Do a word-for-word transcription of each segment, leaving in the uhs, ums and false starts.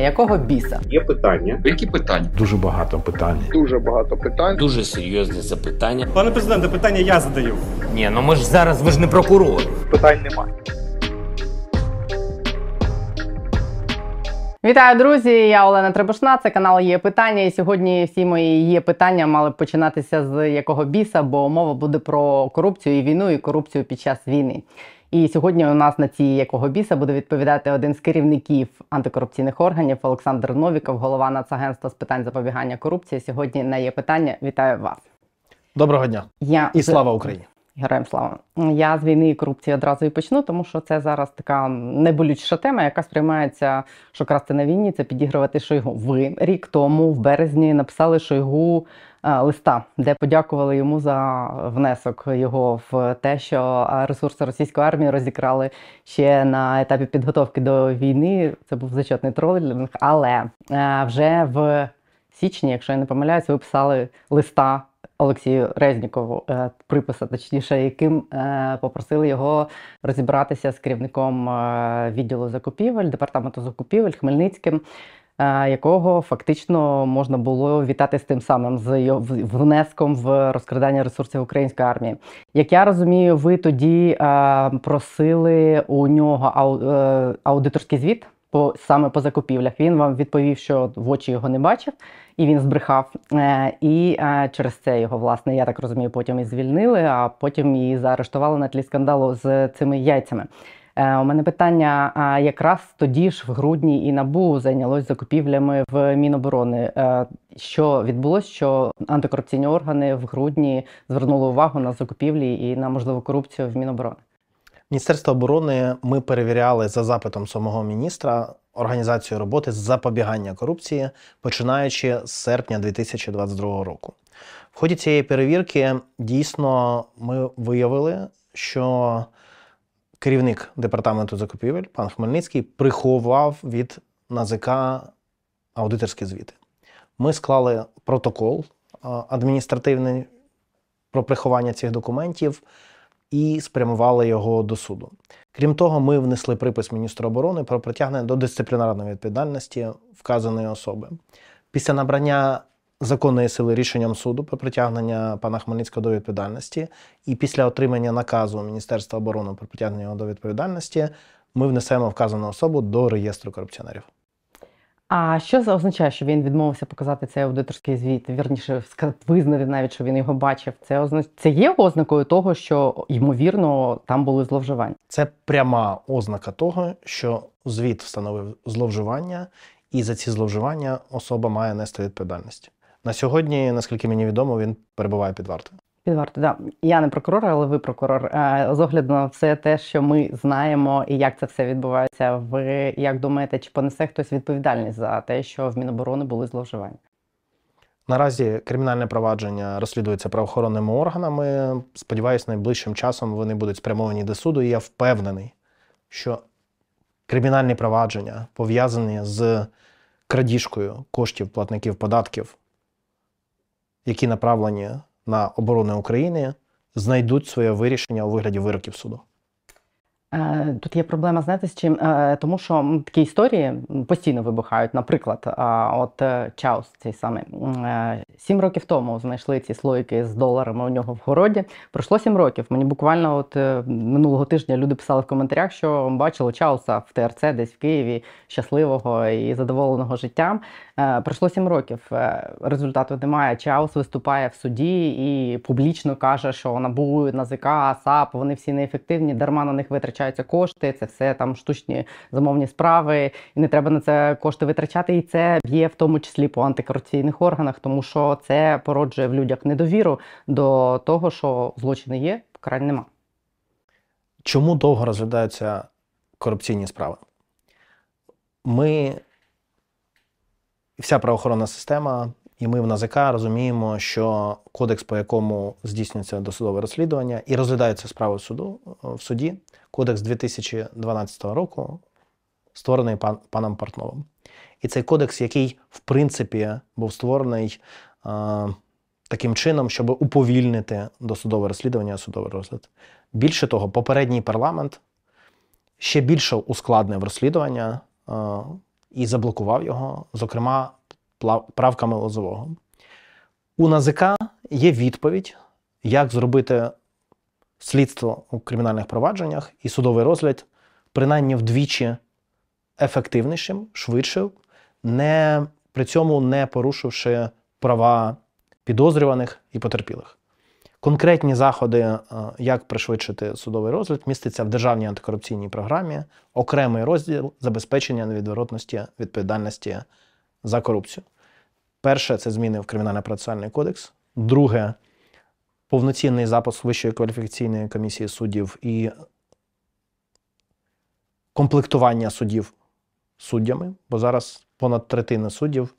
Якого біса? Є питання. Які питання? Дуже багато питань. Дуже багато питань. Дуже серйозне запитання. Пане президенте, питання я задаю. Ні, ну ми ж зараз, ви ж не прокурор. Питань немає. Вітаю, друзі! Я Олена Требушна, це канал «Є питання», і сьогодні всі мої «Є питання» мали б починатися з якого біса, бо мова буде про корупцію і війну, і корупцію під час війни. І сьогодні у нас на ці «Якого біса» буде відповідати один з керівників антикорупційних органів Олександр Новіков, голова Нацагентства з питань запобігання корупції. Сьогодні на «Є питання». Вітаю вас! Доброго дня! Я... І слава Україні! Героям слава! Я з війни і корупції одразу і почну, тому що це зараз така найболючіша тема, яка сприймається, що красти на війні – це підігрувати Шойгу. Ви рік тому в березні написали Шойгу листа, де подякували йому за внесок його в те, що ресурси російської армії розікрали ще на етапі підготовки до війни. Це був зачетний тролінг, але вже в січні, якщо я не помиляюсь, ви писали листа Олексію Резнікову, приписа, точніше, яким попросили його розібратися з керівником відділу закупівель, департаменту закупівель Хмельницьким, якого фактично можна було вітати з тим самим, з його внеском в розкрадання ресурсів української армії. Як я розумію, ви тоді просили у нього аудиторський звіт, По, саме по закупівлях. Він вам відповів, що в очі його не бачив, і він збрехав. Е, і е, через це його, власне, я так розумію, потім і звільнили, а потім і заарештували на тлі скандалу з цими яйцями. Е, у мене питання, а якраз тоді ж в грудні і НАБУ зайнялось закупівлями в Міноборони. Е, що відбулося, що антикорупційні органи в грудні звернули увагу на закупівлі і на можливу корупцію в Міноборони? Міністерство оборони, ми перевіряли за запитом самого міністра організацію роботи з запобігання корупції, починаючи з серпня дві тисячі двадцять другого року. В ході цієї перевірки дійсно ми виявили, що керівник департаменту закупівель, пан Хмельницький, приховав від НАЗК аудиторські звіти. Ми склали протокол адміністративний про приховання цих документів і спрямували його до суду. Крім того, ми внесли припис міністра оборони про притягнення до дисциплінарної відповідальності вказаної особи. Після набрання законної сили рішенням суду про притягнення пана Хмельницького до відповідальності і після отримання наказу Міністерства оборони про притягнення його до відповідальності ми внесемо вказану особу до реєстру корупціонерів. А що це означає, що він відмовився показати цей аудиторський звіт, вірніше, визнати навіть, що він його бачив? Це означ... це є ознакою того, що, ймовірно, там були зловживання? Це пряма ознака того, що звіт встановив зловживання, і за ці зловживання особа має нести відповідальність. На сьогодні, наскільки мені відомо, він перебуває під вартою. Під вартою, так. Да. Я не прокурор, але ви прокурор. З огляду на все те, що ми знаємо і як це все відбувається, ви як думаєте, чи понесе хтось відповідальність за те, що в Міноборони були зловживання? Наразі кримінальне провадження розслідується правоохоронними органами. Сподіваюся, найближчим часом вони будуть спрямовані до суду. І я впевнений, що кримінальні провадження, пов'язані з крадіжкою коштів платників податків, які направлені на оборону України, знайдуть своє вирішення у вигляді вироків суду. Тут є проблема, знаєте, з чим? Тому що такі історії постійно вибухають. Наприклад, от Чаус цей самий. Сім років тому знайшли ці слоїки з доларами у нього в городі. Пройшло сім років. Мені буквально от минулого тижня люди писали в коментарях, що бачили Чауса в ТРЦ десь в Києві, щасливого і задоволеного життям. Пройшло сім років. Результату немає. Чаус виступає в суді і публічно каже, що НАБУ, НАЗК, САП, вони всі неефективні, дарма на них витрачають кошти, це все там штучні замовні справи, і не треба на це кошти витрачати, і це б'є в тому числі по антикорупційних органах, тому що це породжує в людях недовіру до того, що злочини є, покарань нема. Чому довго розглядаються корупційні справи? Ми, вся правоохоронна система, і ми в НАЗК розуміємо, що кодекс, по якому здійснюється досудове розслідування і розглядаються справи в, суду, в суді, кодекс дві тисячі дванадцятого року, створений пан, паном Портновим. І цей кодекс, який, в принципі, був створений е, таким чином, щоб уповільнити досудове розслідування і судовий розгляд. Більше того, попередній парламент ще більше ускладнив розслідування е, і заблокував його, зокрема, правками Лозового. У НАЗК є відповідь, як зробити слідство у кримінальних провадженнях і судовий розгляд принаймні вдвічі ефективнішим, швидшим, не, при цьому не порушивши права підозрюваних і потерпілих. Конкретні заходи, як пришвидшити судовий розгляд, міститься в Державній антикорупційній програмі, окремий розділ забезпечення невідворотності відповідальності за корупцію. Перше – це зміни в Кримінально-процесуальний кодекс. Друге – повноцінний запуск Вищої кваліфікаційної комісії суддів і комплектування суддів суддями, бо зараз понад третини суддів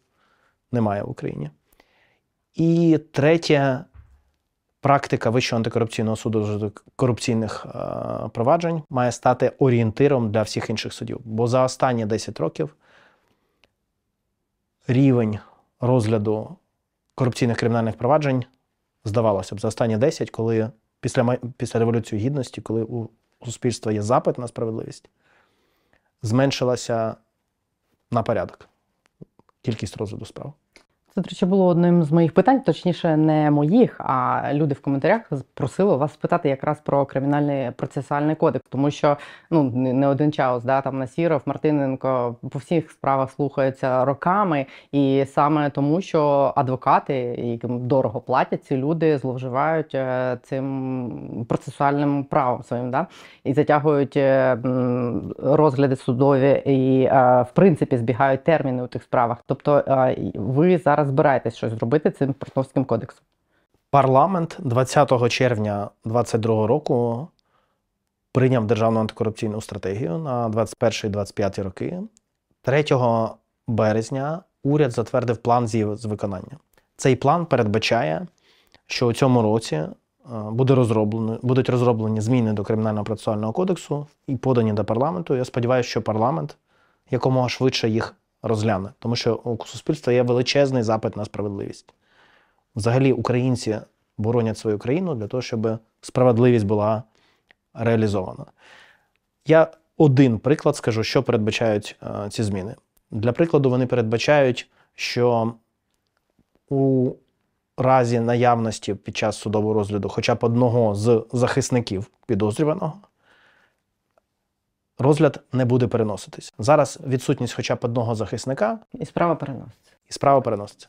немає в Україні. І третє – практика Вищого антикорупційного суду з корупційних е, проваджень має стати орієнтиром для всіх інших судів. Бо за останні десять років рівень розгляду корупційних кримінальних проваджень, здавалося б, за останні десять, коли після, після Революції Гідності, коли у суспільства є запит на справедливість, зменшилася на порядок кількість розгляду справ. Це, до речі, було одним з моїх питань, точніше не моїх, а люди в коментарях просили вас спитати якраз про кримінальний процесуальний кодекс, тому що ну не один час, да, там Насіров, Мартиненко по всіх справах слухаються роками, і саме тому, що адвокати, яким дорого платять, ці люди зловживають цим процесуальним правом своїм, да, і затягують розгляди судові і, в принципі, збігають терміни у тих справах. Тобто ви зараз збираєтесь щось зробити цим Портновським кодексом? Парламент двадцятого червня двадцять другого року прийняв Державну антикорупційну стратегію на двадцять перший — двадцять п'ятий роки. третього березня уряд затвердив план з виконання. Цей план передбачає, що у цьому році буде розроблено, будуть розроблені зміни до Кримінального процесуального кодексу і подані до парламенту. Я сподіваюся, що парламент якомога швидше їх розгляне, тому що у суспільства є величезний запит на справедливість. Взагалі українці боронять свою країну для того, щоб справедливість була реалізована. Я один приклад скажу, що передбачають е, ці зміни. Для прикладу, вони передбачають, що у разі наявності під час судового розгляду хоча б одного з захисників підозрюваного, розгляд не буде переноситись. Зараз відсутність хоча б одного захисника. І справа переноситься. І справа переноситься.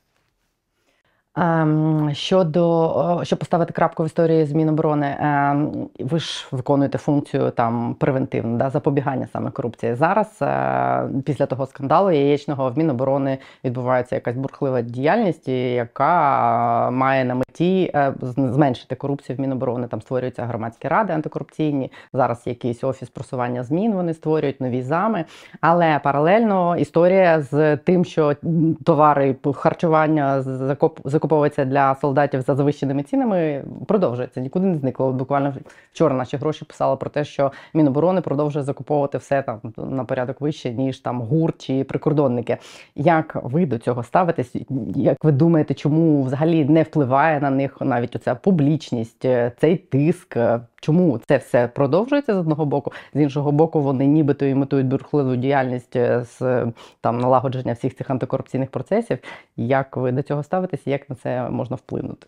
Ем, щодо, щоб поставити крапку в історії з Міноборони, ем, ви ж виконуєте функцію там превентивну, да, запобігання саме корупції. Зараз, е, після того скандалу яєчного, в Міноборони відбувається якась бурхлива діяльність, яка має на меті зменшити корупцію в Міноборони. Там створюються громадські ради антикорупційні, зараз якийсь офіс просування змін вони створюють, нові зами. Але паралельно історія з тим, що товари, харчування закуповуються закуповується для солдатів за завищеними цінами, продовжується, нікуди не зникло. Буквально вчора наші гроші писали про те, що Міноборони продовжує закуповувати все там на порядок вище, ніж там ГУР чи прикордонники. Як ви до цього ставитесь? Як ви думаєте, чому взагалі не впливає на них навіть оця публічність, цей тиск? Чому це все продовжується з одного боку? З іншого боку, вони нібито імітують бурхливу діяльність з там налагодження всіх цих антикорупційних процесів. Як ви до цього ставитесь? Як на це можна вплинути?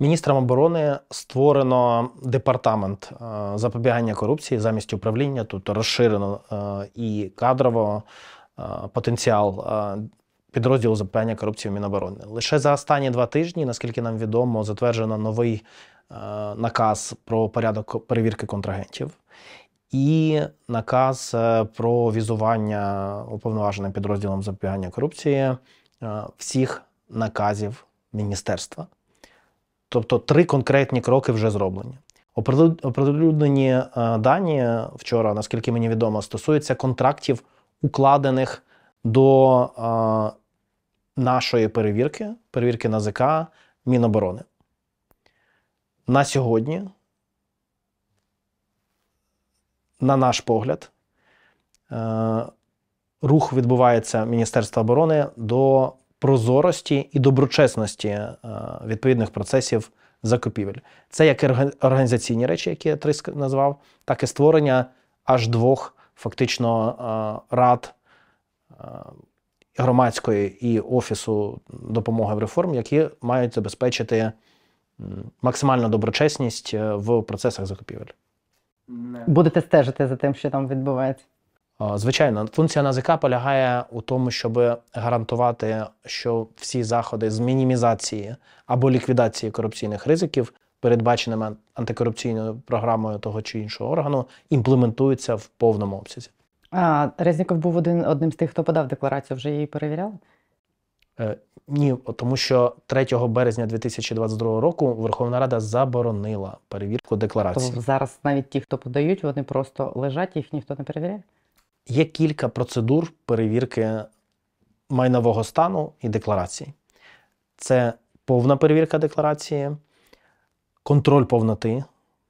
Міністром оборони створено департамент е, запобігання корупції замість управління. Тут розширено е, і кадрово е, потенціал е, підрозділу запобігання корупції в Міноборони. Лише за останні два тижні, наскільки нам відомо, затверджено новий е, наказ про порядок перевірки контрагентів і наказ е, про візування уповноваженим підрозділом запобігання корупції е, всіх наказів міністерства. Тобто три конкретні кроки вже зроблені. Оприлюднені е, дані вчора, наскільки мені відомо, стосуються контрактів, укладених до е, нашої перевірки, перевірки НАЗК, Міноборони. На сьогодні, на наш погляд, е, рух відбувається Міністерства оборони до прозорості і доброчесності відповідних процесів закупівель. Це як організаційні речі, які я Триск назвав, так і створення аж двох фактично рад громадської і Офісу допомоги в реформ, які мають забезпечити максимальну доброчесність в процесах закупівель. Будете стежити за тим, що там відбувається? Звичайно. Функція НАЗК полягає у тому, щоб гарантувати, що всі заходи з мінімізації або ліквідації корупційних ризиків, передбаченими антикорупційною програмою того чи іншого органу, імплементуються в повному обсязі. А Резніков був один, одним з тих, хто подав декларацію, вже її перевіряли? Е, ні, тому що третього березня дві тисячі двадцять другого року Верховна Рада заборонила перевірку декларації. То зараз навіть ті, хто подають, вони просто лежать, їх ніхто не перевіряє? Є кілька процедур перевірки майнового стану і декларації. Це повна перевірка декларації, контроль повноти,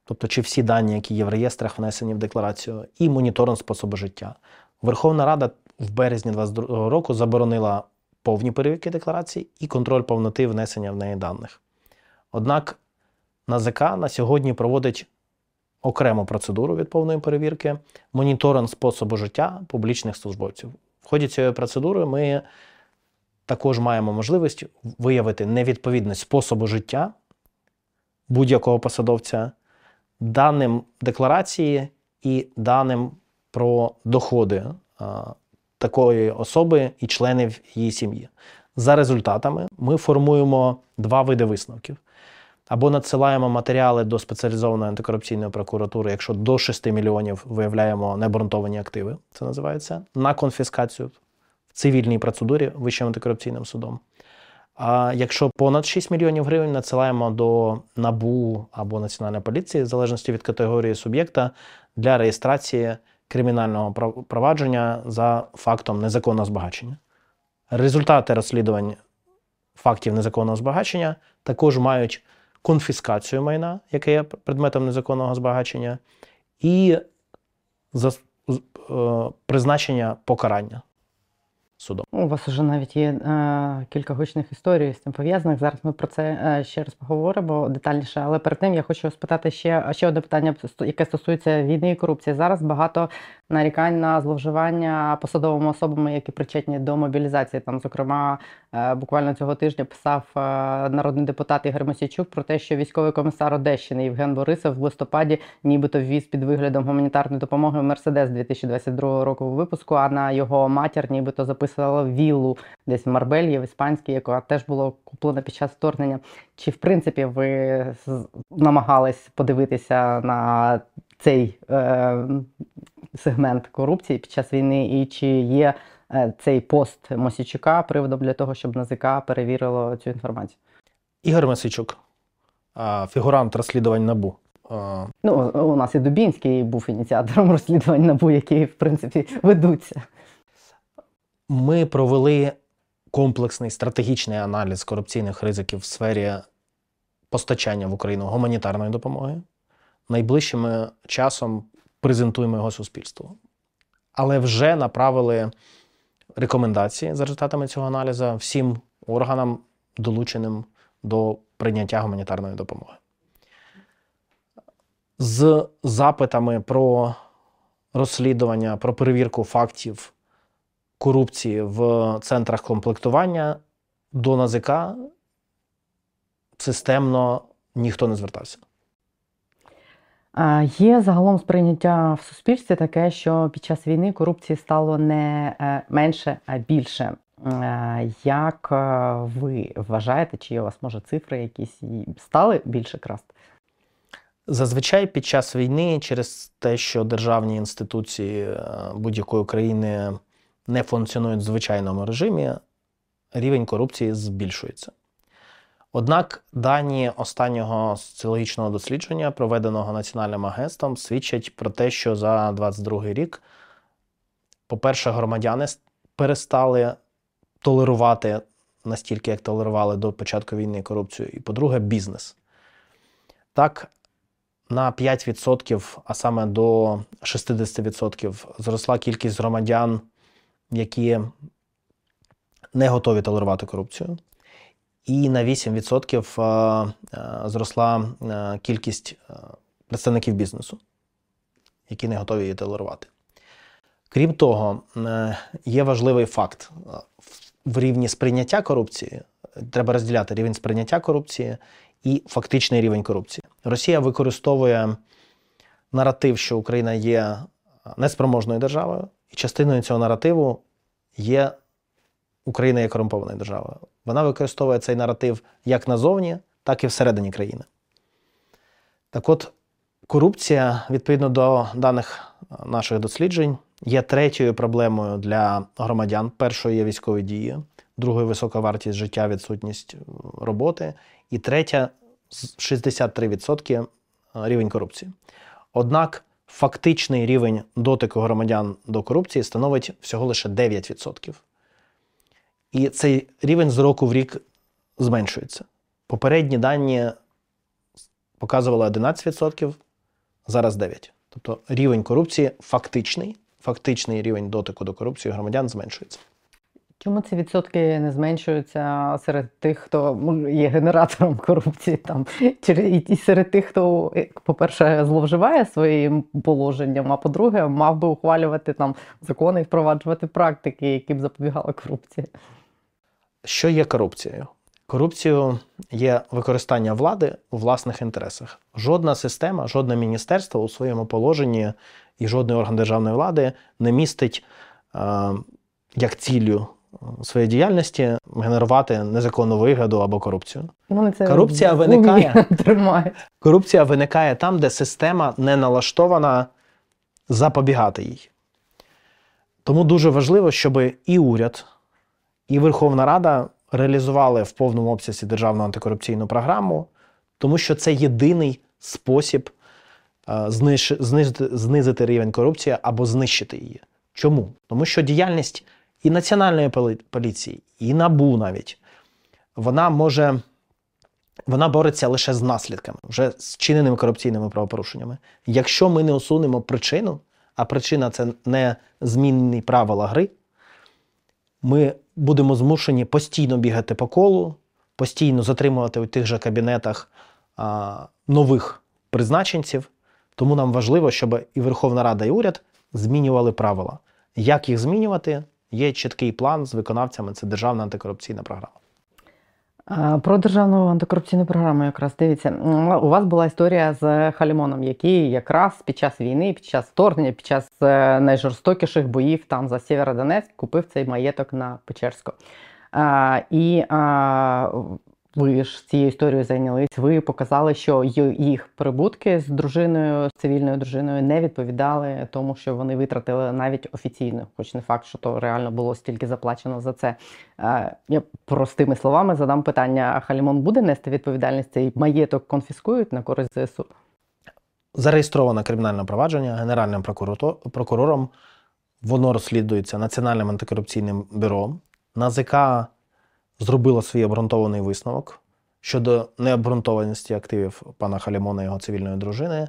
тобто чи всі дані, які є в реєстрах, внесені в декларацію, і моніторинг способу життя. Верховна Рада в березні двадцять другого року заборонила повні перевірки декларації і контроль повноти внесення в неї даних. Однак НАЗК на сьогодні проводить окрему процедуру від повної перевірки – моніторинг способу життя публічних службовців. В ході цієї процедури ми також маємо можливість виявити невідповідність способу життя будь-якого посадовця даним декларації і даним про доходи а, такої особи і членів її сім'ї. За результатами ми формуємо два види висновків. Або надсилаємо матеріали до спеціалізованої антикорупційної прокуратури, якщо до шести мільйонів виявляємо необґрунтовані активи, це називається, на конфіскацію в цивільній процедурі Вищим антикорупційним судом. А якщо понад шість мільйонів гривень, надсилаємо до НАБУ або Національної поліції, в залежності від категорії суб'єкта, для реєстрації кримінального провадження за фактом незаконного збагачення. Результати розслідувань фактів незаконного збагачення також мають конфіскацію майна, яке є предметом незаконного збагачення, і за, е, призначення покарання судом. У вас вже навіть є е, кілька гучних історій з цим пов'язаних. Зараз ми про це е, ще раз поговоримо детальніше. Але перед тим я хочу спитати ще, ще одне питання, яке стосується війни і корупції. Зараз багато нарікань на зловживання посадовими особами, які причетні до мобілізації. Там, зокрема, е, буквально цього тижня писав е, народний депутат Ігор Мосійчук про те, що військовий комісар Одещини Євген Борисов в листопаді нібито ввіз під виглядом гуманітарної допомоги Мерседес дві тисячі двадцять другого року випуску, а на його матір нібито записав писала віллу десь в Марбельї, в Іспанській, яка теж була куплена під час вторгнення. Чи, в принципі, ви намагались подивитися на цей е, сегмент корупції під час війни? І чи є е, цей пост Мосійчука приводом для того, щоб НАЗК перевірило цю інформацію? Ігор Мосійчук, фігурант розслідувань НАБУ. Ну, у нас і Дубінський був ініціатором розслідувань НАБУ, які, в принципі, ведуться. Ми провели комплексний стратегічний аналіз корупційних ризиків в сфері постачання в Україну гуманітарної допомоги. Найближчим часом презентуємо його суспільству. Але вже направили рекомендації за результатами цього аналізу всім органам, долученим до прийняття гуманітарної допомоги. З запитами про розслідування, про перевірку фактів корупції в центрах комплектування до НАЗК системно ніхто не звертався. Є загалом сприйняття в суспільстві таке, що під час війни корупції стало не менше, а більше. Як ви вважаєте, чи є у вас, може, цифри якісь, стали більше красти? Зазвичай під час війни через те, що державні інституції будь-якої країни не функціонують в звичайному режимі, рівень корупції збільшується. Однак дані останнього соціологічного дослідження, проведеного Національним агентством, свідчать про те, що за двадцять другий рік, по-перше, громадяни перестали толерувати настільки, як толерували до початку війни корупцію, і, по-друге, бізнес. Так, на п'ять відсотків, а саме до шістдесят відсотків, зросла кількість громадян, які не готові толерувати корупцію. І на вісім відсотків зросла кількість представників бізнесу, які не готові її толерувати. Крім того, є важливий факт. В рівні сприйняття корупції, треба розділяти рівень сприйняття корупції і фактичний рівень корупції. Росія використовує наратив, що Україна є неспроможною державою, і частиною цього наративу є Україна є корумпованою державою. Вона використовує цей наратив як назовні, так і всередині країни. Так от, корупція, відповідно до даних наших досліджень, є третьою проблемою для громадян. Першою є військові дії, другою – висока вартість життя, відсутність роботи, і третя – шістдесят три відсотки рівень корупції. Однак фактичний рівень дотику громадян до корупції становить всього лише дев'ять відсотків. І цей рівень з року в рік зменшується. Попередні дані показували одинадцять відсотків, зараз дев'ять відсотків. Тобто рівень корупції фактичний. Фактичний рівень дотику до корупції громадян зменшується. Чому ці відсотки не зменшуються серед тих, хто є генератором корупції, там, і серед тих, хто, по-перше, зловживає своїм положенням, а по-друге, мав би ухвалювати там закони і впроваджувати практики, які б запобігали корупції? Що є корупцією? Корупцією є використання влади у власних інтересах. Жодна система, жодне міністерство у своєму положенні і жодний орган державної влади не містить е, як ціллю своєї діяльності генерувати незаконну вигоду або корупцію. Корупція виникає, корупція виникає там, де система не налаштована запобігати їй. Тому дуже важливо, щоб і уряд, і Верховна Рада реалізували в повному обсязі державну антикорупційну програму, тому що це єдиний спосіб зниж... Зниж... знизити рівень корупції або знищити її. Чому? Тому що діяльність і Національної поліції, і НАБУ навіть, вона може, вона бореться лише з наслідками, вже з чиненими корупційними правопорушеннями. Якщо ми не усунемо причину, а причина – це не змінні правила гри, ми будемо змушені постійно бігати по колу, постійно затримувати у тих же кабінетах а, нових призначенців. Тому нам важливо, щоб і Верховна Рада, і уряд змінювали правила. Як їх змінювати? Є чіткий план з виконавцями – це державна антикорупційна програма. Про державну антикорупційну програму якраз, дивіться, у вас була історія з Халімоном, який якраз під час війни, під час вторгнення, під час найжорстокіших боїв там за Сєвєродонецьк купив цей маєток на Печерську. А, і а, ви ж цією історією зайнялись, ви показали, що їх прибутки з дружиною, з цивільною дружиною не відповідали тому, що вони витратили навіть офіційно, хоч не факт, що то реально було стільки заплачено за це. Я простими словами задам питання, а Халімон буде нести відповідальність? Цей маєток конфіскують на користь ЗСУ? Зареєстровано кримінальне провадження Генеральним прокурором. Воно розслідується Національним антикорупційним бюро. НАЗК зробила свій обґрунтований висновок щодо необґрунтованості активів пана Халімона і його цивільної дружини.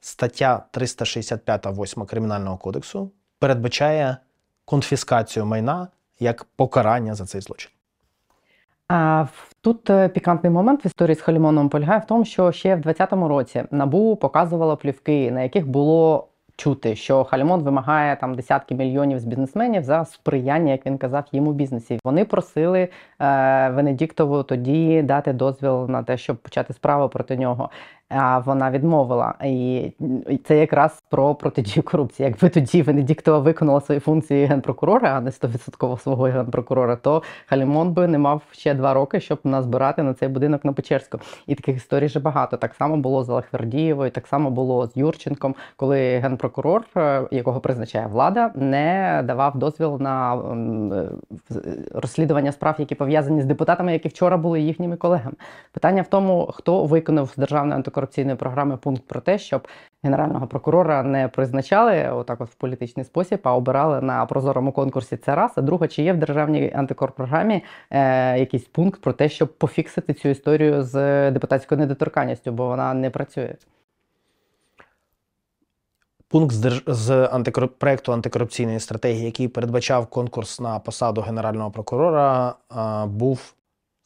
Стаття триста шістдесят п'ять, восьма Кримінального кодексу передбачає конфіскацію майна як покарання за цей злочин. А тут пікантний момент в історії з Халімоном полягає в тому, що ще в двадцятому році НАБУ показувало плівки, на яких було чути, що Халімон вимагає там десятки мільйонів з бізнесменів за сприяння, як він казав, їм у бізнесі. Вони просили е, Венедіктову тоді дати дозвіл на те, щоб почати справу проти нього. А вона відмовила. І це якраз про протидію корупції. Якби тоді Венедіктова виконала свої функції генпрокурора, а не сто відсотків свого генпрокурора, то Халімон би не мав ще два роки, щоб назбирати на цей будинок на Печерську. І таких історій вже багато. Так само було з Алахвердієвою, так само було з Юрченком, коли генпрокурор, якого призначає влада, не давав дозвіл на розслідування справ, які пов'язані з депутатами, які вчора були їхніми колегами. Питання в тому, хто виконав з державної антикорупційної корупційної програми пункт про те, щоб генерального прокурора не призначали отак от в політичний спосіб, а обирали на прозорому конкурсі. Це раз. А друга, чи є в державній антикорпрограмі е, якийсь пункт про те, щоб пофіксити цю історію з депутатською недоторканністю, бо вона не працює? Пункт з, держ... з антикор... проєкту антикорупційної стратегії, який передбачав конкурс на посаду генерального прокурора, е, був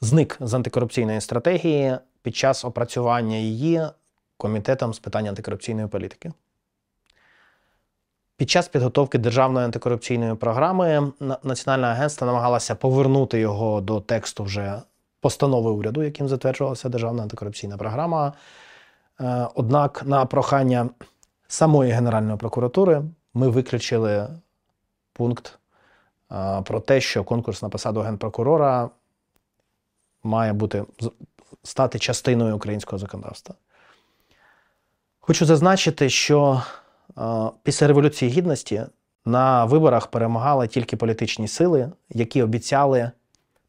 зник з антикорупційної стратегії під час опрацювання її Комітетом з питань антикорупційної політики. Під час підготовки державної антикорупційної програми Національне агентство намагалося повернути його до тексту вже постанови уряду, яким затверджувалася державна антикорупційна програма. Однак на прохання самої Генеральної прокуратури ми виключили пункт про те, що конкурс на посаду генпрокурора має бути, стати частиною українського законодавства. Хочу зазначити, що після Революції Гідності на виборах перемагали тільки політичні сили, які обіцяли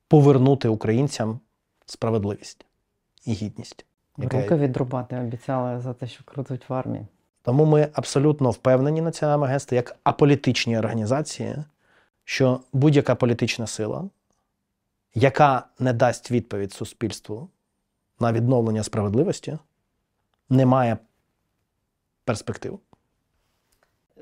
повернути українцям справедливість і гідність. Руки яка... відрубати обіцяли за те, що крадуть в армії. Тому ми абсолютно впевнені, Національне агентство, як аполітичні організації, що будь-яка політична сила, яка не дасть відповідь суспільству на відновлення справедливості, не має перспектив.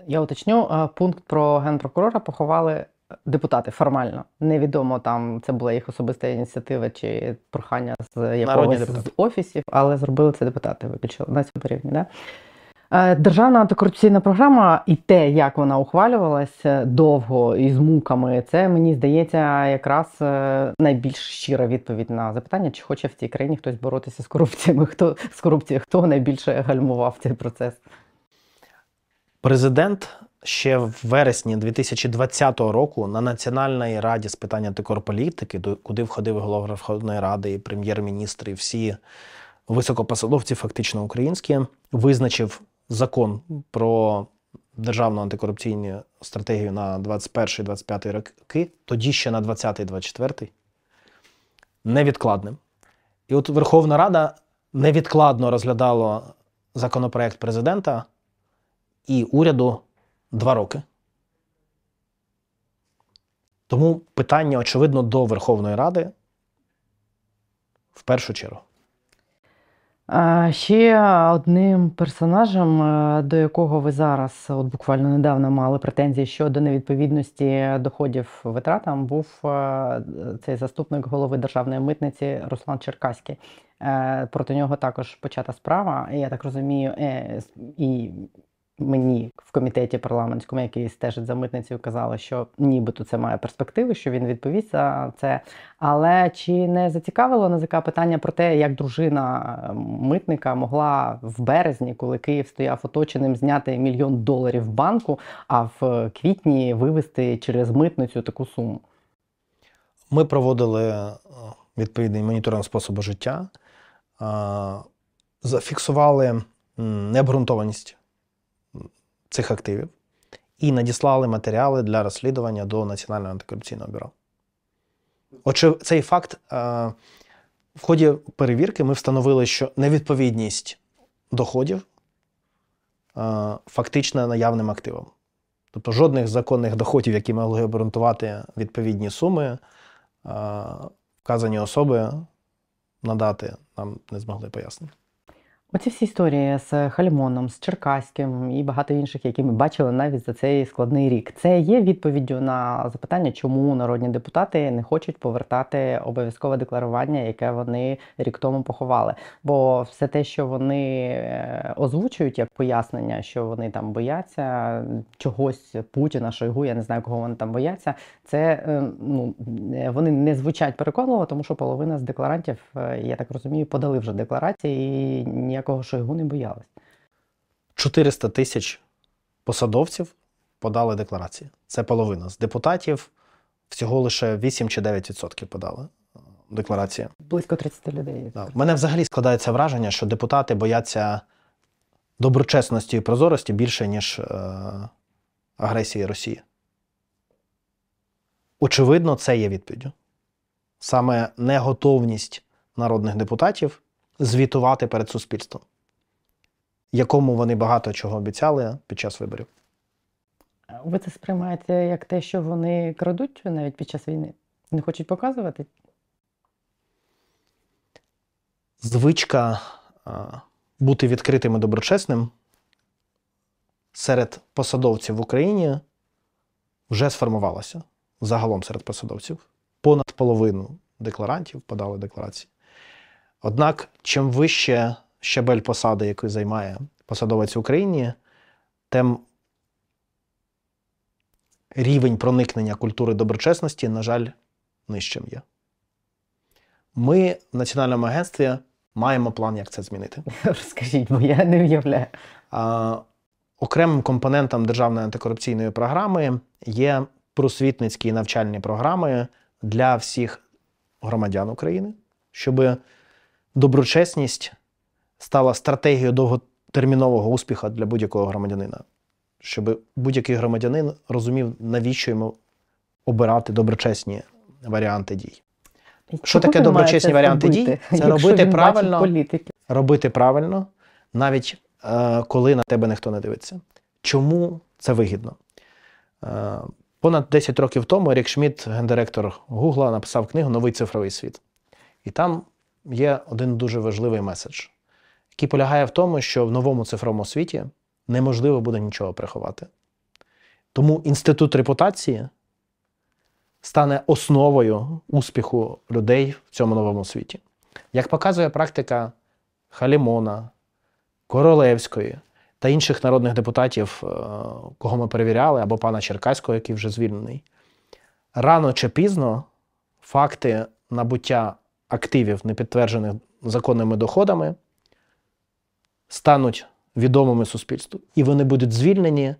Я уточню, пункт про генпрокурора поховали депутати формально. Невідомо, там це була їх особиста ініціатива чи прохання з якогось з офісів, але зробили це депутати, виключили на цьому рівні. Да? Державна антикорупційна програма і те, як вона ухвалювалася довго і з муками, це, мені здається, якраз найбільш щира відповідь на запитання, чи хоче в цій країні хтось боротися з корупцією, хто, з корупцією, хто найбільше гальмував цей процес. Президент ще в вересні дві тисячі двадцятого року на Національній раді з питань антикорполітики, куди входив голова Верховної Ради і прем'єр-міністр, і всі високопосадовці, фактично українські, визначив закон про державну антикорупційну стратегію на двадцять перший — двадцять п'ятий роки, тоді ще на двадцятий — двадцять четвертий, невідкладним. І от Верховна Рада невідкладно розглядала законопроект президента і уряду два роки. Тому питання, очевидно, до Верховної Ради в першу чергу. Ще одним персонажем, до якого ви зараз от буквально недавно мали претензії щодо невідповідності доходів витратам, був цей заступник голови державної митниці Руслан Черкаський. Проти нього також почата справа, я так розумію, і мені в комітеті парламентському, який стежить за митницею, казали, що нібито це має перспективи, що він відповість за це. Але чи не зацікавило НАЗК питання про те, як дружина митника могла в березні, коли Київ стояв оточеним, зняти мільйон доларів в банку, а в квітні вивести через митницю таку суму? Ми проводили відповідний моніторинг способу життя, зафіксували необґрунтованість цих активів і надіслали матеріали для розслідування до Національного антикорупційного бюро. Отже, цей факт, в ході перевірки ми встановили, що невідповідність доходів фактично наявним активам. Тобто жодних законних доходів, які могли обґрунтувати відповідні суми, вказані особи надати нам не змогли пояснити. Оці всі історії з Хальмоном, з Черкаським і багато інших, які ми бачили навіть за цей складний рік, це є відповіддю на запитання, чому народні депутати не хочуть повертати обов'язкове декларування, яке вони рік тому поховали. Бо все те, що вони озвучують як пояснення, що вони там бояться чогось, Путіна, Шойгу, я не знаю, кого вони там бояться, це, ну, вони не звучать переконливо, тому що половина з декларантів, я так розумію, подали вже декларації і ніяк якого Шойгу не боялись. чотириста тисяч посадовців подали декларації. Це половина. З депутатів всього лише вісім чи дев'ять відсотків подали декларації. Близько тридцяти людей. Да. У мене взагалі складається враження, що депутати бояться доброчесності і прозорості більше, ніж е- агресії Росії. Очевидно, це є відповіддю. Саме неготовність народних депутатів звітувати перед суспільством, якому вони багато чого обіцяли під час виборів. Ви це сприймаєте як те, що вони крадуть навіть під час війни? Не хочуть показувати? Звичка бути відкритим і доброчесним серед посадовців в Україні вже сформувалася. Загалом серед посадовців. Понад половину декларантів подали декларації. Однак, чим вище щебель посади, яку займає посадовець в Україні, тим рівень проникнення культури доброчесності, на жаль, нижчим є. Ми в Національному агентстві маємо план, як це змінити. Розкажіть, бо я не уявляю. А, окремим компонентом Державної антикорупційної програми є просвітницькі навчальні програми для всіх громадян України, щоб доброчесність стала стратегією довготермінового успіху для будь-якого громадянина. Щоб будь-який громадянин розумів, навіщо йому обирати доброчесні варіанти дій. І що таке доброчесні варіанти дій? Це робити правильно, робити правильно, навіть е, коли на тебе ніхто не дивиться. Чому це вигідно? Е, понад десять років тому Ерік Шмідт, гендиректор Гугла, написав книгу «Новий цифровий світ». І там є один дуже важливий меседж, який полягає в тому, що в новому цифровому світі неможливо буде нічого приховати. Тому інститут репутації стане основою успіху людей в цьому новому світі. Як показує практика Халімона, Королевської та інших народних депутатів, кого ми перевіряли, або пана Черкаського, який вже звільнений, рано чи пізно факти набуття активів, не підтверджених законними доходами, стануть відомими суспільству. І вони будуть звільнені,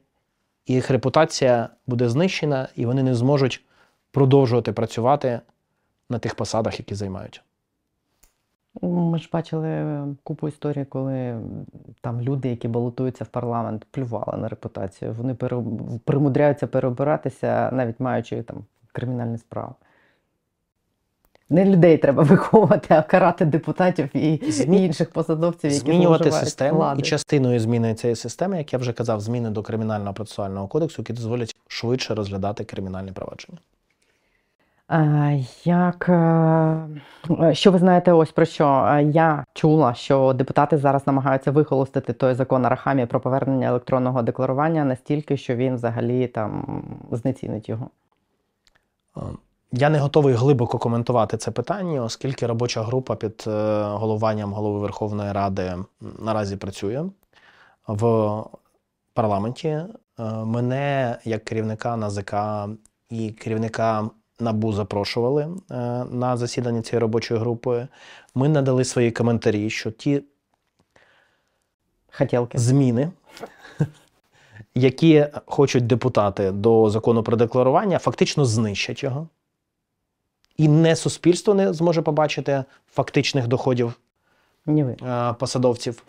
їх репутація буде знищена, і вони не зможуть продовжувати працювати на тих посадах, які займають. Ми ж бачили купу історій, коли там люди, які балотуються в парламент, плювали на репутацію. Вони пере... примудряються переобиратися, навіть маючи там кримінальні справи. Не людей треба виховувати, а карати депутатів і, Змі... і інших посадовців, які зловживають систему влади. І частиною зміни цієї системи, як я вже казав, зміни до Кримінального процесуального кодексу, які дозволять швидше розглядати кримінальні провадження. Як, що ви знаєте ось про що? Я чула, що депутати зараз намагаються вихолостити той закон Арахамії про повернення електронного декларування настільки, що він взагалі там знецінить його. Я не готовий глибоко коментувати це питання, оскільки робоча група під головуванням голови Верховної Ради наразі працює в парламенті. Мене як керівника НАЗК і керівника НАБУ запрошували на засідання цієї робочої групи. Ми надали свої коментарі, що ті Хотілки. зміни, які хочуть депутати до закону про декларування, фактично знищать його. І не суспільство не зможе побачити фактичних доходів Ні посадовців.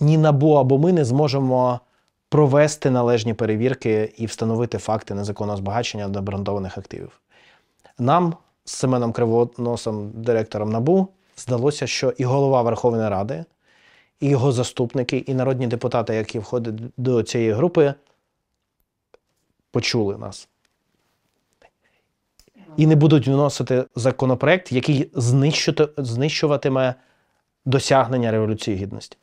Ні НАБУ або ми не зможемо провести належні перевірки і встановити факти незаконного збагачення необґрунтованих активів. Нам з Семеном Кривоносом, директором НАБУ, здалося, що і голова Верховної Ради, і його заступники, і народні депутати, які входять до цієї групи, почули нас. І не будуть вносити законопроект, який знищуватиме досягнення Революції Гідності.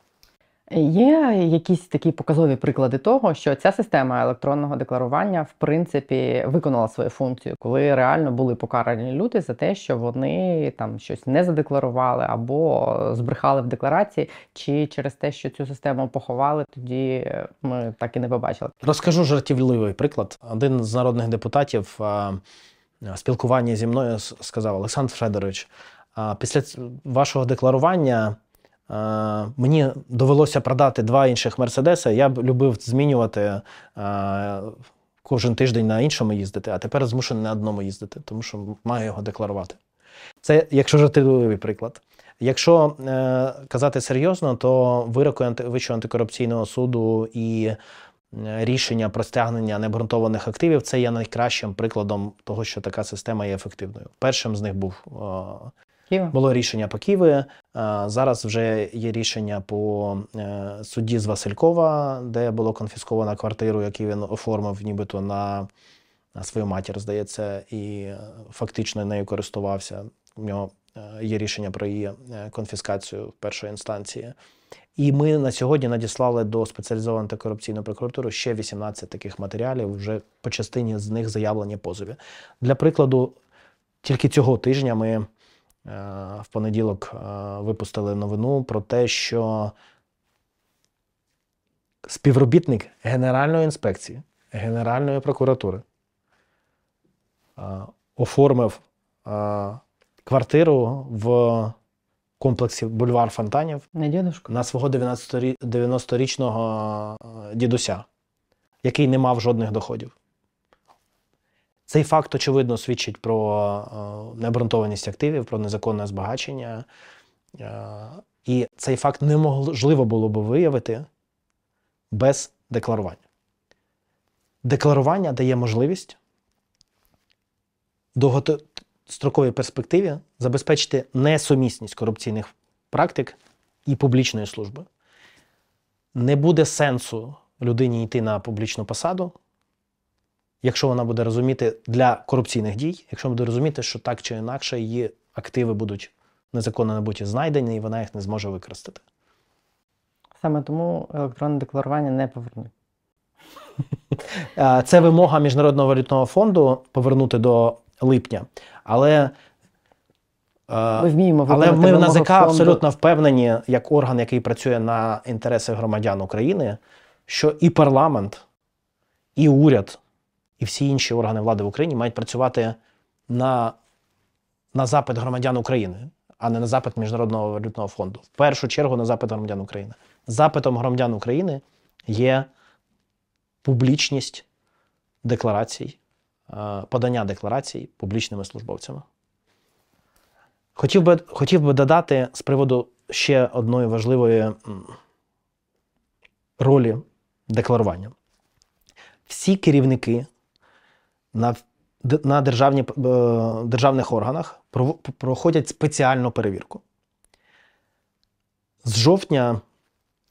Є якісь такі показові приклади того, що ця система електронного декларування, в принципі, виконала свою функцію, коли реально були покарані люди за те, що вони там щось не задекларували або збрехали в декларації, чи через те, що цю систему поховали, тоді ми так і не побачили. Розкажу жартівливий приклад. Один з народних депутатів в спілкуванні зі мною сказав: Олександр Федорович, після вашого декларування мені довелося продати два інших «Мерседеса». Я б любив змінювати кожен тиждень на іншому їздити, а тепер змушений на одному їздити, тому що маю його декларувати. Це, якщо жартівливий приклад. Якщо казати серйозно, то вироки Вищого антикорупційного суду і рішення про стягнення необґрунтованих активів – це є найкращим прикладом того, що така система є ефективною. Першим з них був Києва. Було рішення по Києві, зараз вже є рішення по судді з Василькова, де було конфісковано квартиру, яку він оформив нібито на свою матір, здається, і фактично нею користувався. У нього є рішення про її конфіскацію в першій інстанції. І ми на сьогодні надіслали до спеціалізованої антикорупційної прокуратури ще вісімнадцять таких матеріалів, вже по частині з них заявлені позови. Для прикладу, тільки цього тижня ми в понеділок випустили новину про те, що співробітник Генеральної інспекції, Генеральної прокуратури оформив квартиру в комплексі бульвар Фонтанів на свого дев'яносторічного дідуся, який не мав жодних доходів. Цей факт, очевидно, свідчить про необґрунтованість активів, про незаконне збагачення. І цей факт неможливо було б виявити без декларування. Декларування дає можливість в довгостроковій перспективі забезпечити несумісність корупційних практик і публічної служби. Не буде сенсу людині йти на публічну посаду, якщо вона буде розуміти для корупційних дій, якщо вона буде розуміти, що так чи інакше її активи будуть незаконно набуті знайдені, і вона їх не зможе використати. Саме тому електронне декларування не повернуть. Це вимога Міжнародного валютного фонду повернути до липня. Але, ми, але ми в НАЗК фонду... абсолютно впевнені, як орган, який працює на інтереси громадян України, що і парламент, і уряд, і всі інші органи влади в Україні мають працювати на, на запит громадян України, а не на запит Міжнародного валютного фонду. В першу чергу на запит громадян України. Запитом громадян України є публічність декларацій, подання декларацій публічними службовцями. Хотів би, хотів би додати з приводу ще одної важливої ролі декларування. Всі керівники на, на державні, державних органах проходять спеціальну перевірку. З жовтня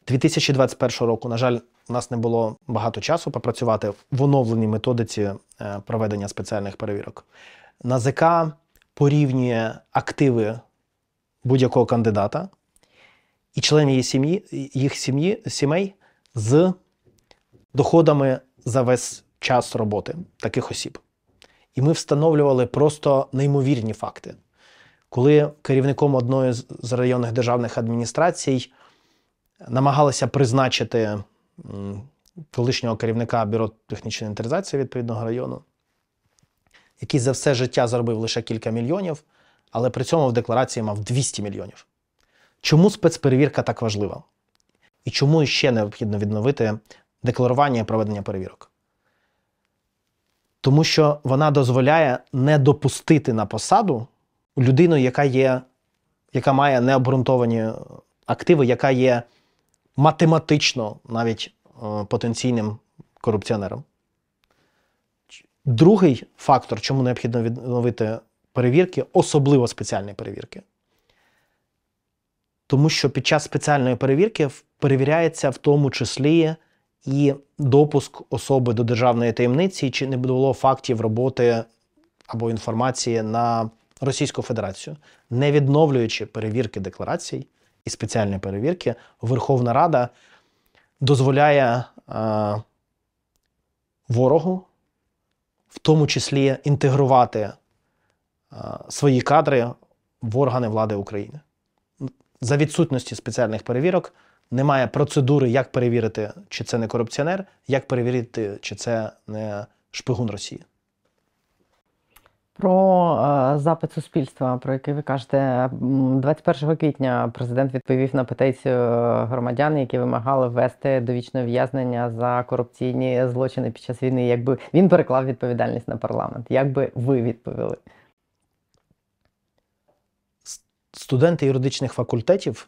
дві тисячі двадцять першого року, на жаль, у нас не було багато часу попрацювати в оновленій методиці проведення спеціальних перевірок. НАЗК порівнює активи будь-якого кандидата і членів її сім'ї, їх сім'ї, сімей з доходами за весь час роботи таких осіб. І ми встановлювали просто неймовірні факти. Коли керівником одної з районних державних адміністрацій намагалися призначити колишнього керівника Бюро технічної інвентаризації відповідного району, який за все життя заробив лише кілька мільйонів, але при цьому в декларації мав двісті мільйонів. Чому спецперевірка так важлива? І чому ще необхідно відновити декларування і проведення перевірок? Тому що вона дозволяє не допустити на посаду людину, яка є, яка має необґрунтовані активи, яка є математично навіть е, потенційним корупціонером. Другий фактор, чому необхідно відновити перевірки, особливо спеціальні перевірки. Тому що під час спеціальної перевірки перевіряється в тому числі і допуск особи до державної таємниці, чи не було фактів роботи або інформації на Російську Федерацію. Не відновлюючи перевірки декларацій і спеціальні перевірки, Верховна Рада дозволяє е, ворогу, в тому числі, інтегрувати е, свої кадри в органи влади України. За відсутності спеціальних перевірок немає процедури, як перевірити, чи це не корупціонер, як перевірити, чи це не шпигун Росії. Про е, запит суспільства, про який ви кажете, двадцять першого квітня президент відповів на петицію громадян, які вимагали ввести довічне ув'язнення за корупційні злочини під час війни. Якби він переклав відповідальність на парламент, як би ви відповіли? Студенти юридичних факультетів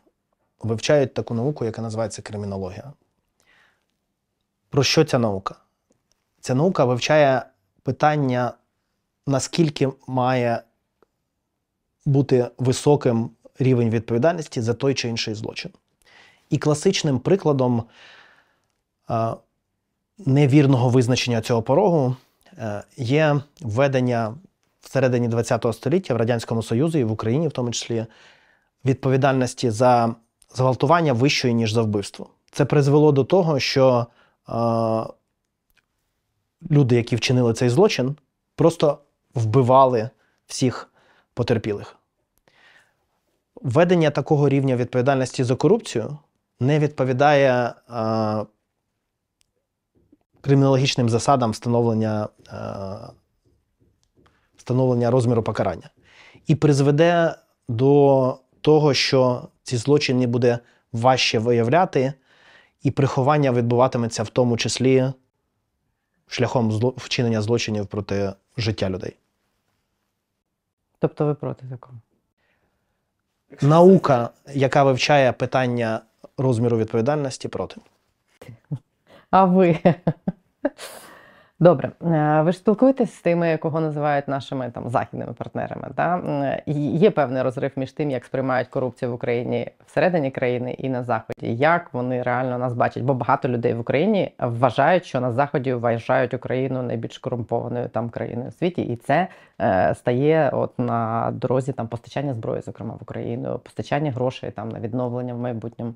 вивчають таку науку, яка називається кримінологія. Про що ця наука? Ця наука вивчає питання, наскільки має бути високим рівень відповідальності за той чи інший злочин. І класичним прикладом е, невірного визначення цього порогу е, є введення всередині двадцятого століття в Радянському Союзі і в Україні, в тому числі, відповідальності за зґвалтування вищої, ніж за вбивство. Це призвело до того, що е, люди, які вчинили цей злочин, просто вбивали всіх потерпілих. Введення такого рівня відповідальності за корупцію не відповідає е, кримінологічним засадам встановлення е, встановлення розміру покарання. І призведе до того, що ці злочини буде важче виявляти, і приховання відбуватиметься в тому числі шляхом зло... вчинення злочинів проти життя людей. Тобто ви проти такого? Наука, яка вивчає питання розміру відповідальності, проти. А ви? Добре. Ви ж спілкуєтесь з тими, кого називають нашими там західними партнерами, да? Є певний розрив між тим, як сприймають корупцію в Україні всередині країни і на Заході. Як вони реально нас бачать? Бо багато людей в Україні вважають, що на Заході вважають Україну найбільш корумпованою там країною у світі. І це е, стає от на дорозі там постачання зброї, зокрема, в Україну, постачання грошей там на відновлення в майбутньому.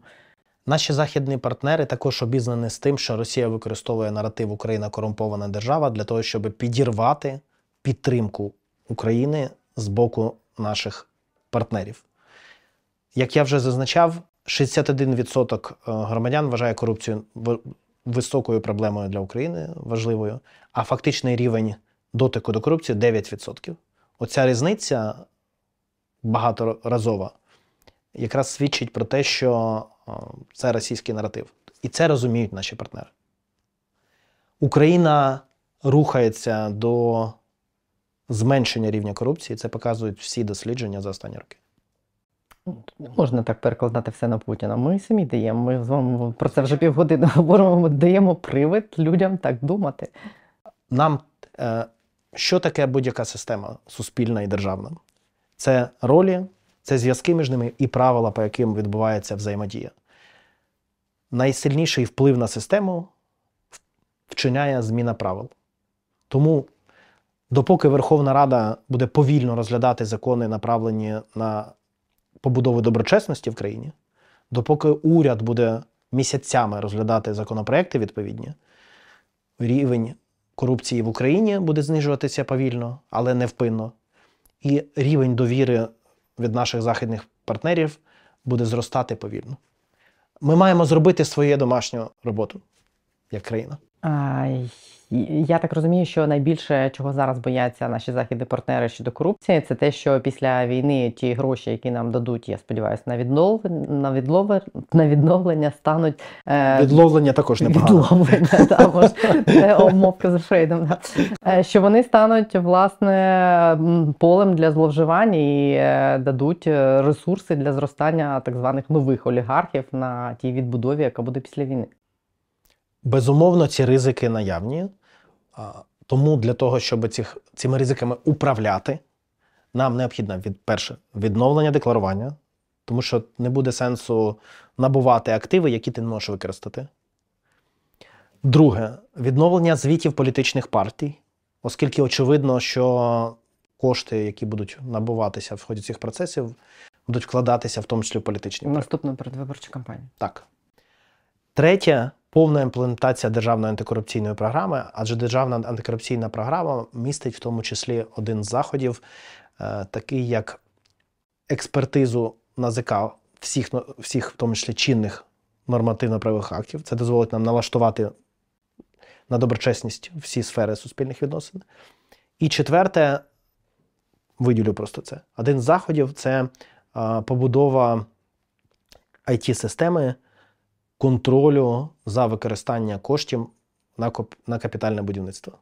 Наші західні партнери також обізнані з тим, що Росія використовує наратив «Україна – корумпована держава» для того, щоб підірвати підтримку України з боку наших партнерів. Як я вже зазначав, шістдесят один відсоток громадян вважає корупцію високою проблемою для України, важливою, а фактичний рівень дотику до корупції – дев'ять відсотків. Оця різниця багаторазова якраз свідчить про те, що це російський наратив. І це розуміють наші партнери. Україна рухається до зменшення рівня корупції. Це показують всі дослідження за останні роки. Можна так перекладати все на Путіна. Ми самі даємо, ми з вами про це вже півгодини говоримо, ми даємо привід людям так думати. Нам, що таке будь-яка система суспільна і державна? Це ролі, це зв'язки між ними і правила, по яким відбувається взаємодія. Найсильніший вплив на систему вчиняє зміна правил. Тому, допоки Верховна Рада буде повільно розглядати закони, направлені на побудову доброчесності в країні, допоки уряд буде місяцями розглядати законопроекти відповідні, рівень корупції в Україні буде знижуватися повільно, але невпинно. І рівень довіри від наших західних партнерів буде зростати повільно. Ми маємо зробити свою домашню роботу, як країна. А, я так розумію, що найбільше, чого зараз бояться наші західні партнери щодо корупції, це те, що після війни ті гроші, які нам дадуть, я сподіваюся, на відновлення, на відновлення, на відновлення стануть... Е... Відновлення також непогано. Відновлення, так, може, це обмовка за Фрейдом. Да. Що вони стануть, власне, полем для зловживань і дадуть ресурси для зростання так званих нових олігархів на тій відбудові, яка буде після війни. Безумовно, ці ризики наявні. Тому для того, щоб цих, цими ризиками управляти, нам необхідно, від, перше, відновлення декларування, тому що не буде сенсу набувати активи, які ти не можеш використати. Друге, відновлення звітів політичних партій, оскільки очевидно, що кошти, які будуть набуватися в ході цих процесів, будуть вкладатися в тому числі в політичні партії. Наступну передвиборчу кампанію. Так. Третє, повна імплементація державної антикорупційної програми, адже державна антикорупційна програма містить в тому числі один з заходів, е, такий як експертизу НАЗК всіх, всіх, в тому числі чинних нормативно-правових актів. Це дозволить нам налаштувати на доброчесність всі сфери суспільних відносин. І четверте, виділю просто це, один з заходів – це е, побудова ай ті-системи, контролю за використання коштів на, на капітальне будівництво.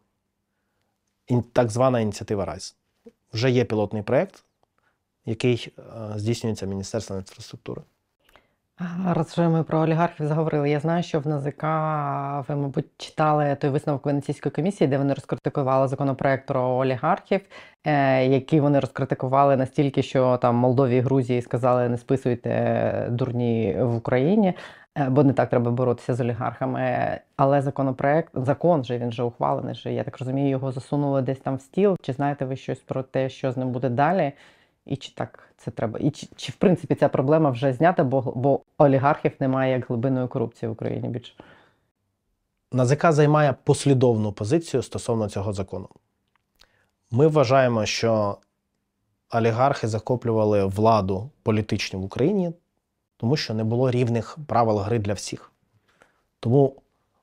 І так звана ініціатива РАЙС. Вже є пілотний проєкт, який е, здійснюється Міністерством інфраструктури. Раз вже ми про олігархів заговорили, я знаю, що в НАЗК ви, мабуть, читали той висновок Венеційської комісії, де вони розкритикували законопроект про олігархів, е, який вони розкритикували настільки, що там Молдові і Грузії сказали, не списуйте дурні в Україні, бо не так треба боротися з олігархами. Але законопроект, закон же, він же ухвалений, же, я так розумію, його засунули десь там в стіл. Чи знаєте ви щось про те, що з ним буде далі? І чи так це треба? І чи, чи в принципі ця проблема вже знята, бо, бо олігархів немає як глибинної корупції в Україні більше? НАЗК займає послідовну позицію стосовно цього закону. Ми вважаємо, що олігархи захоплювали владу політичну в Україні, тому що не було рівних правил гри для всіх. Тому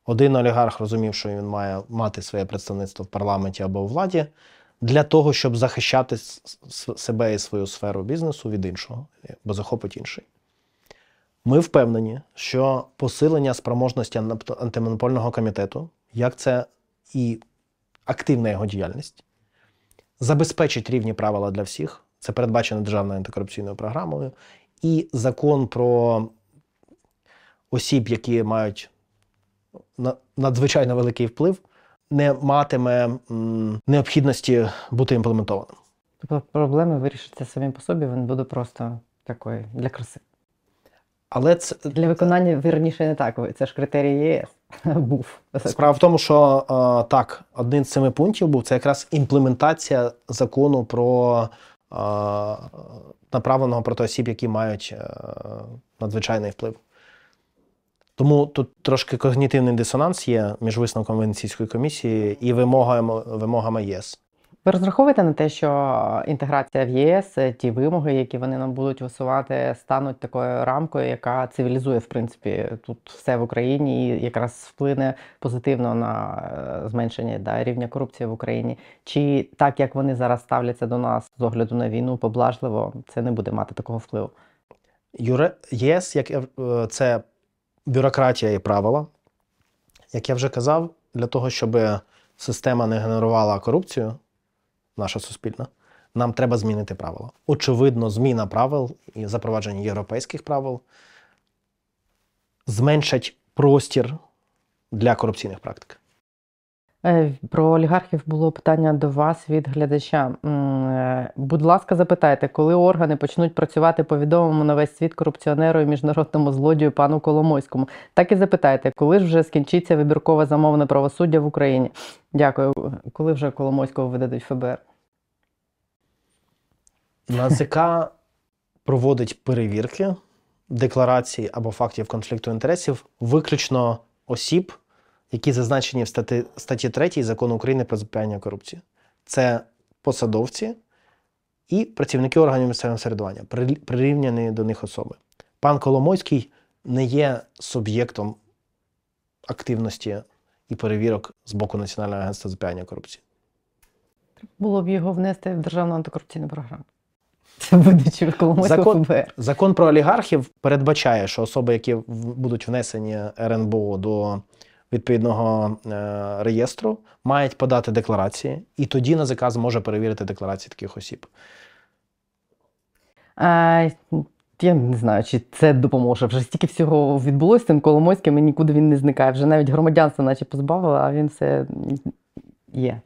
один олігарх розумів, що він має мати своє представництво в парламенті або у владі, для того, щоб захищати себе і свою сферу бізнесу від іншого, бо захопить інший. Ми впевнені, що посилення спроможності антимонопольного комітету, як це і активна його діяльність, забезпечить рівні правила для всіх, це передбачено Державною антикорупційною програмою, і закон про осіб, які мають надзвичайно великий вплив, не матиме необхідності бути імплементованим. Тобто проблеми вирішаться самі по собі, вони будуть просто такою для краси. Але це... Для виконання, вірніше, не так. Це ж критерій ЄС був. Справа в тому, що е, так, один з цими пунктів був, це якраз імплементація закону про е, направленого проти осіб, які мають е, надзвичайний вплив. Тому тут трошки когнітивний дисонанс є між висновком Венеційської комісії і вимогами, вимогами ЄС. Ви розраховуєте на те, що інтеграція в ЄС, ті вимоги, які вони нам будуть висувати, стануть такою рамкою, яка цивілізує, в принципі, тут все в Україні і якраз вплине позитивно на зменшення да, рівня корупції в Україні? Чи так, як вони зараз ставляться до нас з огляду на війну, поблажливо, це не буде мати такого впливу? ЄС, як це бюрократія і правила. Як я вже казав, для того, щоб система не генерувала корупцію, наша суспільна, нам треба змінити правила. Очевидно, зміна правил і запровадження європейських правил зменшать простір для корупційних практик. Про олігархів було питання до вас від глядача. Будь ласка, запитайте, коли органи почнуть працювати по відомому на весь світ корупціонеру і міжнародному злодію пану Коломойському? Так і запитайте, коли ж вже скінчиться вибіркове замовне правосуддя в Україні? Дякую. Коли вже Коломойського видадуть ФБР? НАЗК проводить перевірки декларацій або фактів конфлікту інтересів виключно осіб, які зазначені в статті, статті третій Закону України про запобігання корупції. Це посадовці і працівники органів місцевого самоврядування, прирівняні до них особи. Пан Коломойський не є суб'єктом активності і перевірок з боку Національного агентства запобігання корупції. Треба було б його внести в Державну антикорупційну програму. Це будучи Коломойського ФБР. Закон про олігархів передбачає, що особи, які будуть внесені РНБО до відповідного е, реєстру, мають подати декларації, і тоді НАЗК зможе перевірити декларації таких осіб. А, я не знаю, чи це допоможе. Вже стільки всього відбулося з цим Коломойським, і нікуди він не зникає. Вже навіть громадянство наче позбавили, а він все є.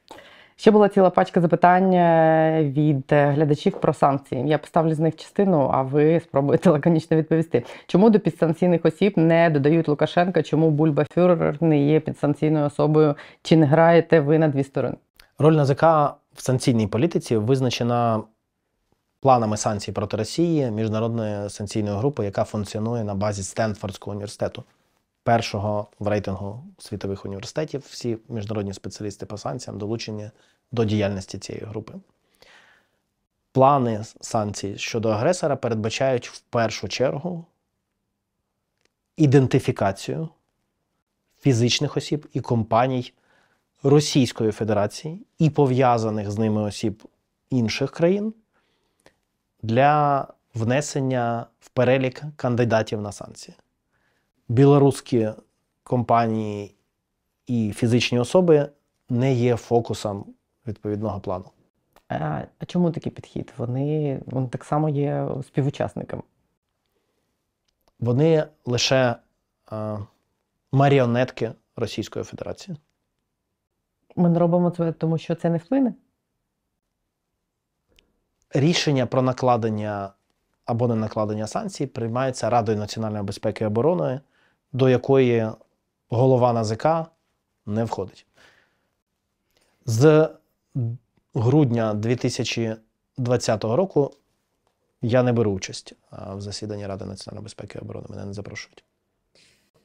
Ще була ціла пачка запитань від глядачів про санкції. Я поставлю з них частину, а ви спробуєте лаконічно відповісти. Чому до підсанкційних осіб не додають Лукашенка? Чому Бульба-Фюрер не є підсанкційною особою? Чи не граєте ви на дві сторони? Роль НАЗК в санкційній політиці визначена планами санкцій проти Росії міжнародної санкційної групи, яка функціонує на базі Стенфордського університету, першого в рейтингу світових університетів. Всі міжнародні спеціалісти по санкціям долучені до діяльності цієї групи. Плани санкцій щодо агресора передбачають в першу чергу ідентифікацію фізичних осіб і компаній Російської Федерації і пов'язаних з ними осіб інших країн для внесення в перелік кандидатів на санкції. Білоруські компанії і фізичні особи не є фокусом відповідного плану. А, а чому такий підхід? Вони, вони так само є співучасниками. Вони лише а, маріонетки Російської Федерації. Ми не робимо це, тому що це не вплине? Рішення про накладення або не накладення санкцій приймається Радою національної безпеки і оборони, до якої голова НАЗК не входить. З грудня дві тисячі двадцятого року я не беру участь в засіданні Ради національної безпеки і оборони, мене не запрошують.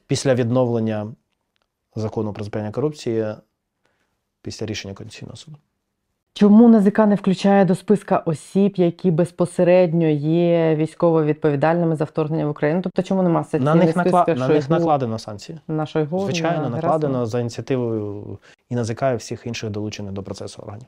Після відновлення закону про запобігання корупції, після рішення Конституційного суду. Чому НАЗК не включає до списка осіб, які безпосередньо є військово відповідальними за вторгнення в Україну? Тобто чому нема санкційних на них накла... списків? На них накладено санкції. На Шойгу? Звичайно, на накладено за ініціативою і НАЗК, і всіх інших долучених до процесу органів.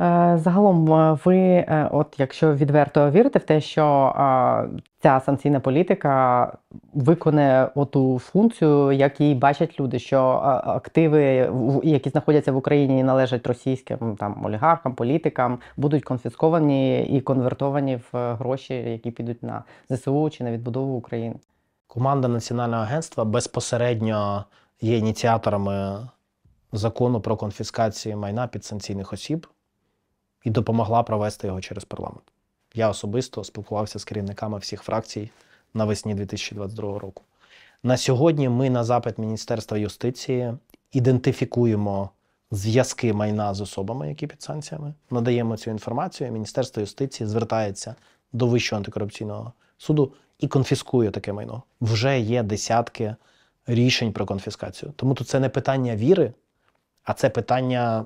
Е, Загалом, е, ви, е, от якщо відверто вірите в те, що е, ця санкційна політика виконає оту функцію, як її бачать люди, що е, активи, в- які знаходяться в Україні і належать російським там олігархам, політикам, будуть конфісковані і конвертовані в е, гроші, які підуть на ЗСУ чи на відбудову України. Команда Національного агентства безпосередньо є ініціаторами закону про конфіскацію майна підсанкційних осіб і допомогла провести його через парламент. Я особисто спілкувався з керівниками всіх фракцій навесні дві тисячі двадцять другого року. На сьогодні ми на запит Міністерства юстиції ідентифікуємо зв'язки майна з особами, які під санкціями, надаємо цю інформацію. Міністерство юстиції звертається до Вищого антикорупційного суду і конфіскує таке майно. Вже є десятки рішень про конфіскацію. Тому тут це не питання віри, а це питання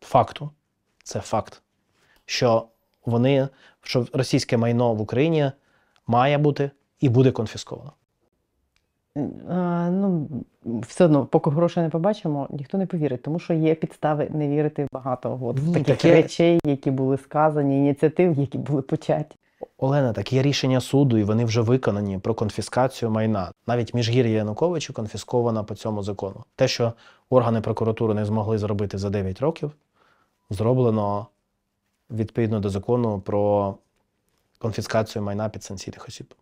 факту. Це факт, що вони, що російське майно в Україні має бути і буде конфісковано. Е, Ну, все одно, поки грошей не побачимо, ніхто не повірить, тому що є підстави не вірити в багато от Ну, таких таке- речей, які були сказані, ініціатив, які були початі. Олена, так є рішення суду, і вони вже виконані про конфіскацію майна. Навіть міжгір'я Януковичу конфіскована по цьому закону. Те, що органи прокуратури не змогли зробити за дев'ять років, зроблено відповідно до закону про конфіскацію майна підсанкційних осіб.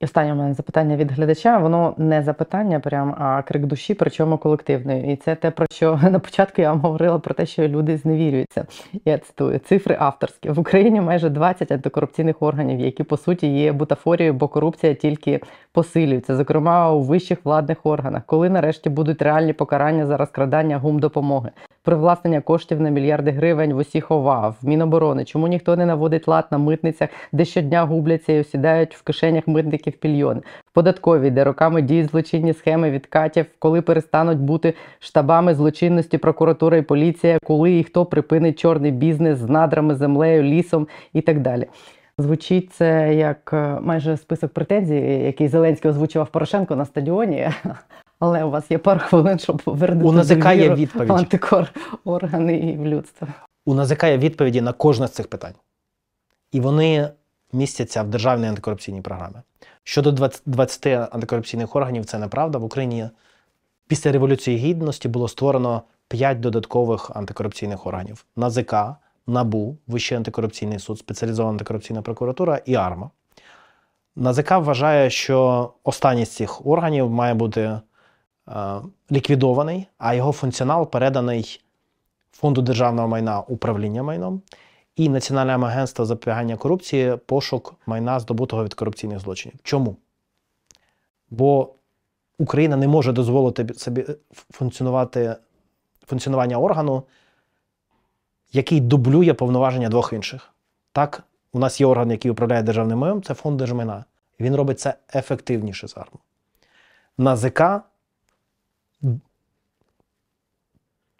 І останнє у мене запитання від глядача. Воно не запитання, прям, а крик душі, причому колективний. І це те, про що на початку я вам говорила про те, що люди зневірюються. Я цитую цифри авторські. В Україні майже двадцять антикорупційних органів, які по суті є бутафорією, бо корупція тільки посилюється, зокрема у вищих владних органах. Коли нарешті будуть реальні покарання за розкрадання гумдопомоги, привласнення коштів на мільярди гривень в усіх ОВА, в Міноборони? Чому ніхто не наводить лад на митницях, де щодня губляться і осідають в кишенях митників пільйони? В податковій, де роками діють злочинні схеми відкатів, коли перестануть бути штабами злочинності прокуратура і поліція, коли і хто припинить чорний бізнес з надрами, землею, лісом і так далі. Звучить це як е, майже список претензій, який Зеленський озвучував Порошенко на стадіоні. Але у вас є пару хвилин, щоб повернути У НАЗК є довіру в відповідь. антикор органи і в людство. У НАЗК є відповіді на кожне з цих питань. І вони містяться в державній антикорупційній програмі. Щодо двадцять двадцяти антикорупційних органів, це неправда. В Україні після Революції Гідності було створено п'ять додаткових антикорупційних органів: НАЗК, НАБУ, Вищий антикорупційний суд, Спеціалізована антикорупційна прокуратура і АРМА. НАЗК вважає, що останній з цих органів має бути е, ліквідований, а його функціонал переданий Фонду державного майна управління майном і Національному агентству запобігання корупції пошук майна, здобутого від корупційних злочинів. Чому? Бо Україна не може дозволити бі- собі функціонувати, функціонування органу, який дублює повноваження двох інших. Так, у нас є орган, який управляє державним майном, це фонд держмайна. Він робить це ефективніше з арму. НАЗК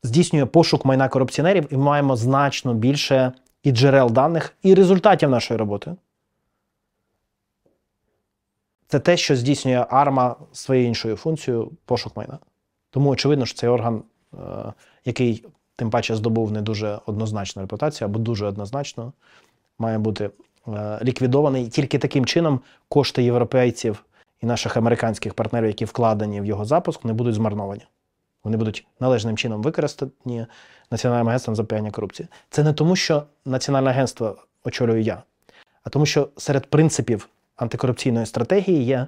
здійснює пошук майна корупціонерів, і ми маємо значно більше і джерел даних, і результатів нашої роботи. Це те, що здійснює АРМА своєю іншою функцією пошук майна. Тому очевидно, що цей орган, е, який тим паче здобув не дуже однозначну репутацію або дуже однозначно, має бути е, ліквідований. Тільки таким чином кошти європейців і наших американських партнерів, які вкладені в його запуск, не будуть змарновані. Вони будуть належним чином використані Національним агентством запобігання корупції. Це не тому, що Національне агентство очолюю я, а тому, що серед принципів антикорупційної стратегії є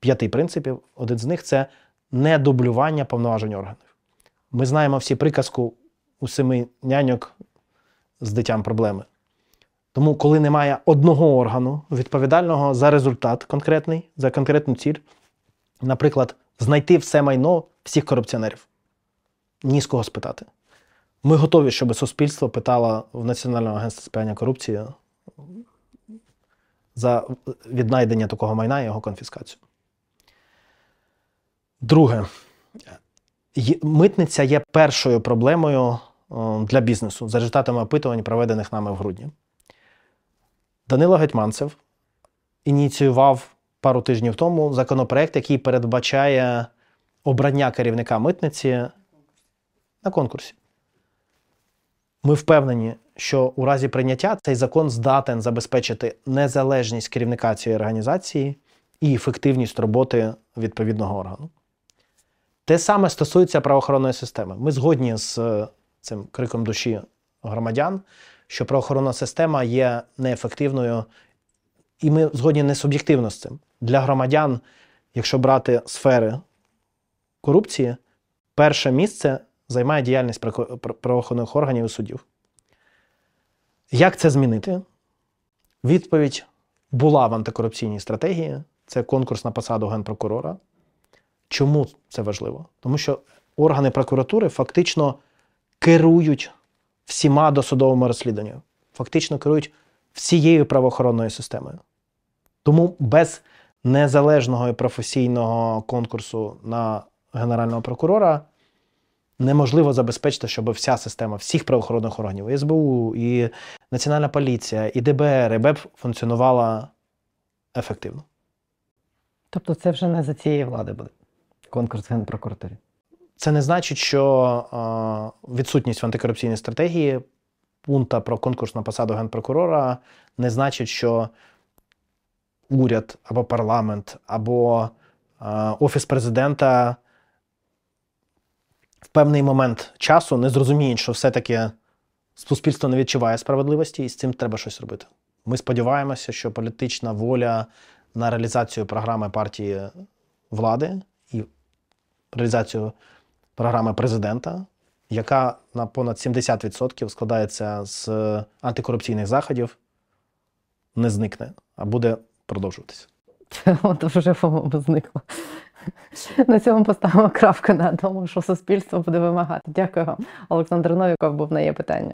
п'яти принципів. Один з них – це недублювання повноважень органів. Ми знаємо всі приказку у семи няньок з дитям проблеми. Тому, коли немає одного органу відповідального за результат конкретний, за конкретну ціль, наприклад, знайти все майно всіх корупціонерів, ні з кого спитати. Ми готові, щоб суспільство питало в Національного агентства сприяння корупції за віднайдення такого майна і його конфіскацію. Друге. Є- Митниця є першою проблемою е, для бізнесу за результатами опитувань, проведених нами в грудні. Данило Гетьманцев ініціював пару тижнів тому законопроект, який передбачає обрання керівника митниці на конкурсі. Ми впевнені, що у разі прийняття цей закон здатен забезпечити незалежність керівника цієї організації і ефективність роботи відповідного органу. Те саме стосується правоохоронної системи. Ми згодні з цим криком душі громадян, що правоохоронна система є неефективною, і ми згодні не суб'єктивно з цим. Для громадян, якщо брати сфери корупції, перше місце займає діяльність правоохоронних органів і судів. Як це змінити? Відповідь була в антикорупційній стратегії. Це конкурс на посаду генпрокурора. Чому це важливо? Тому що органи прокуратури фактично керують всіма досудовими розслідуваннями. Фактично керують всією правоохоронною системою. Тому без незалежного і професійного конкурсу на генерального прокурора неможливо забезпечити, щоб вся система всіх правоохоронних органів, і СБУ, і Національна поліція, і ДБР, і БЕБ функціонувала ефективно. Тобто це вже не за цієї влади буде конкурс в Генпрокуратурі? Це не значить, що е, відсутність в антикорупційній стратегії пункта про конкурс на посаду генпрокурора не значить, що уряд або парламент, або е, Офіс президента в певний момент часу не зрозуміють, що все-таки суспільство не відчуває справедливості, і з цим треба щось робити. Ми сподіваємося, що політична воля на реалізацію програми партії влади і реалізацію програми президента, яка на понад сімдесят відсотків складається з антикорупційних заходів, не зникне, а буде продовжуватися. От вже по-моєму зникло. На цьому поставимо крапку на тому, що суспільство буде вимагати. Дякую вам. Олександр Новіков був на «Є питання».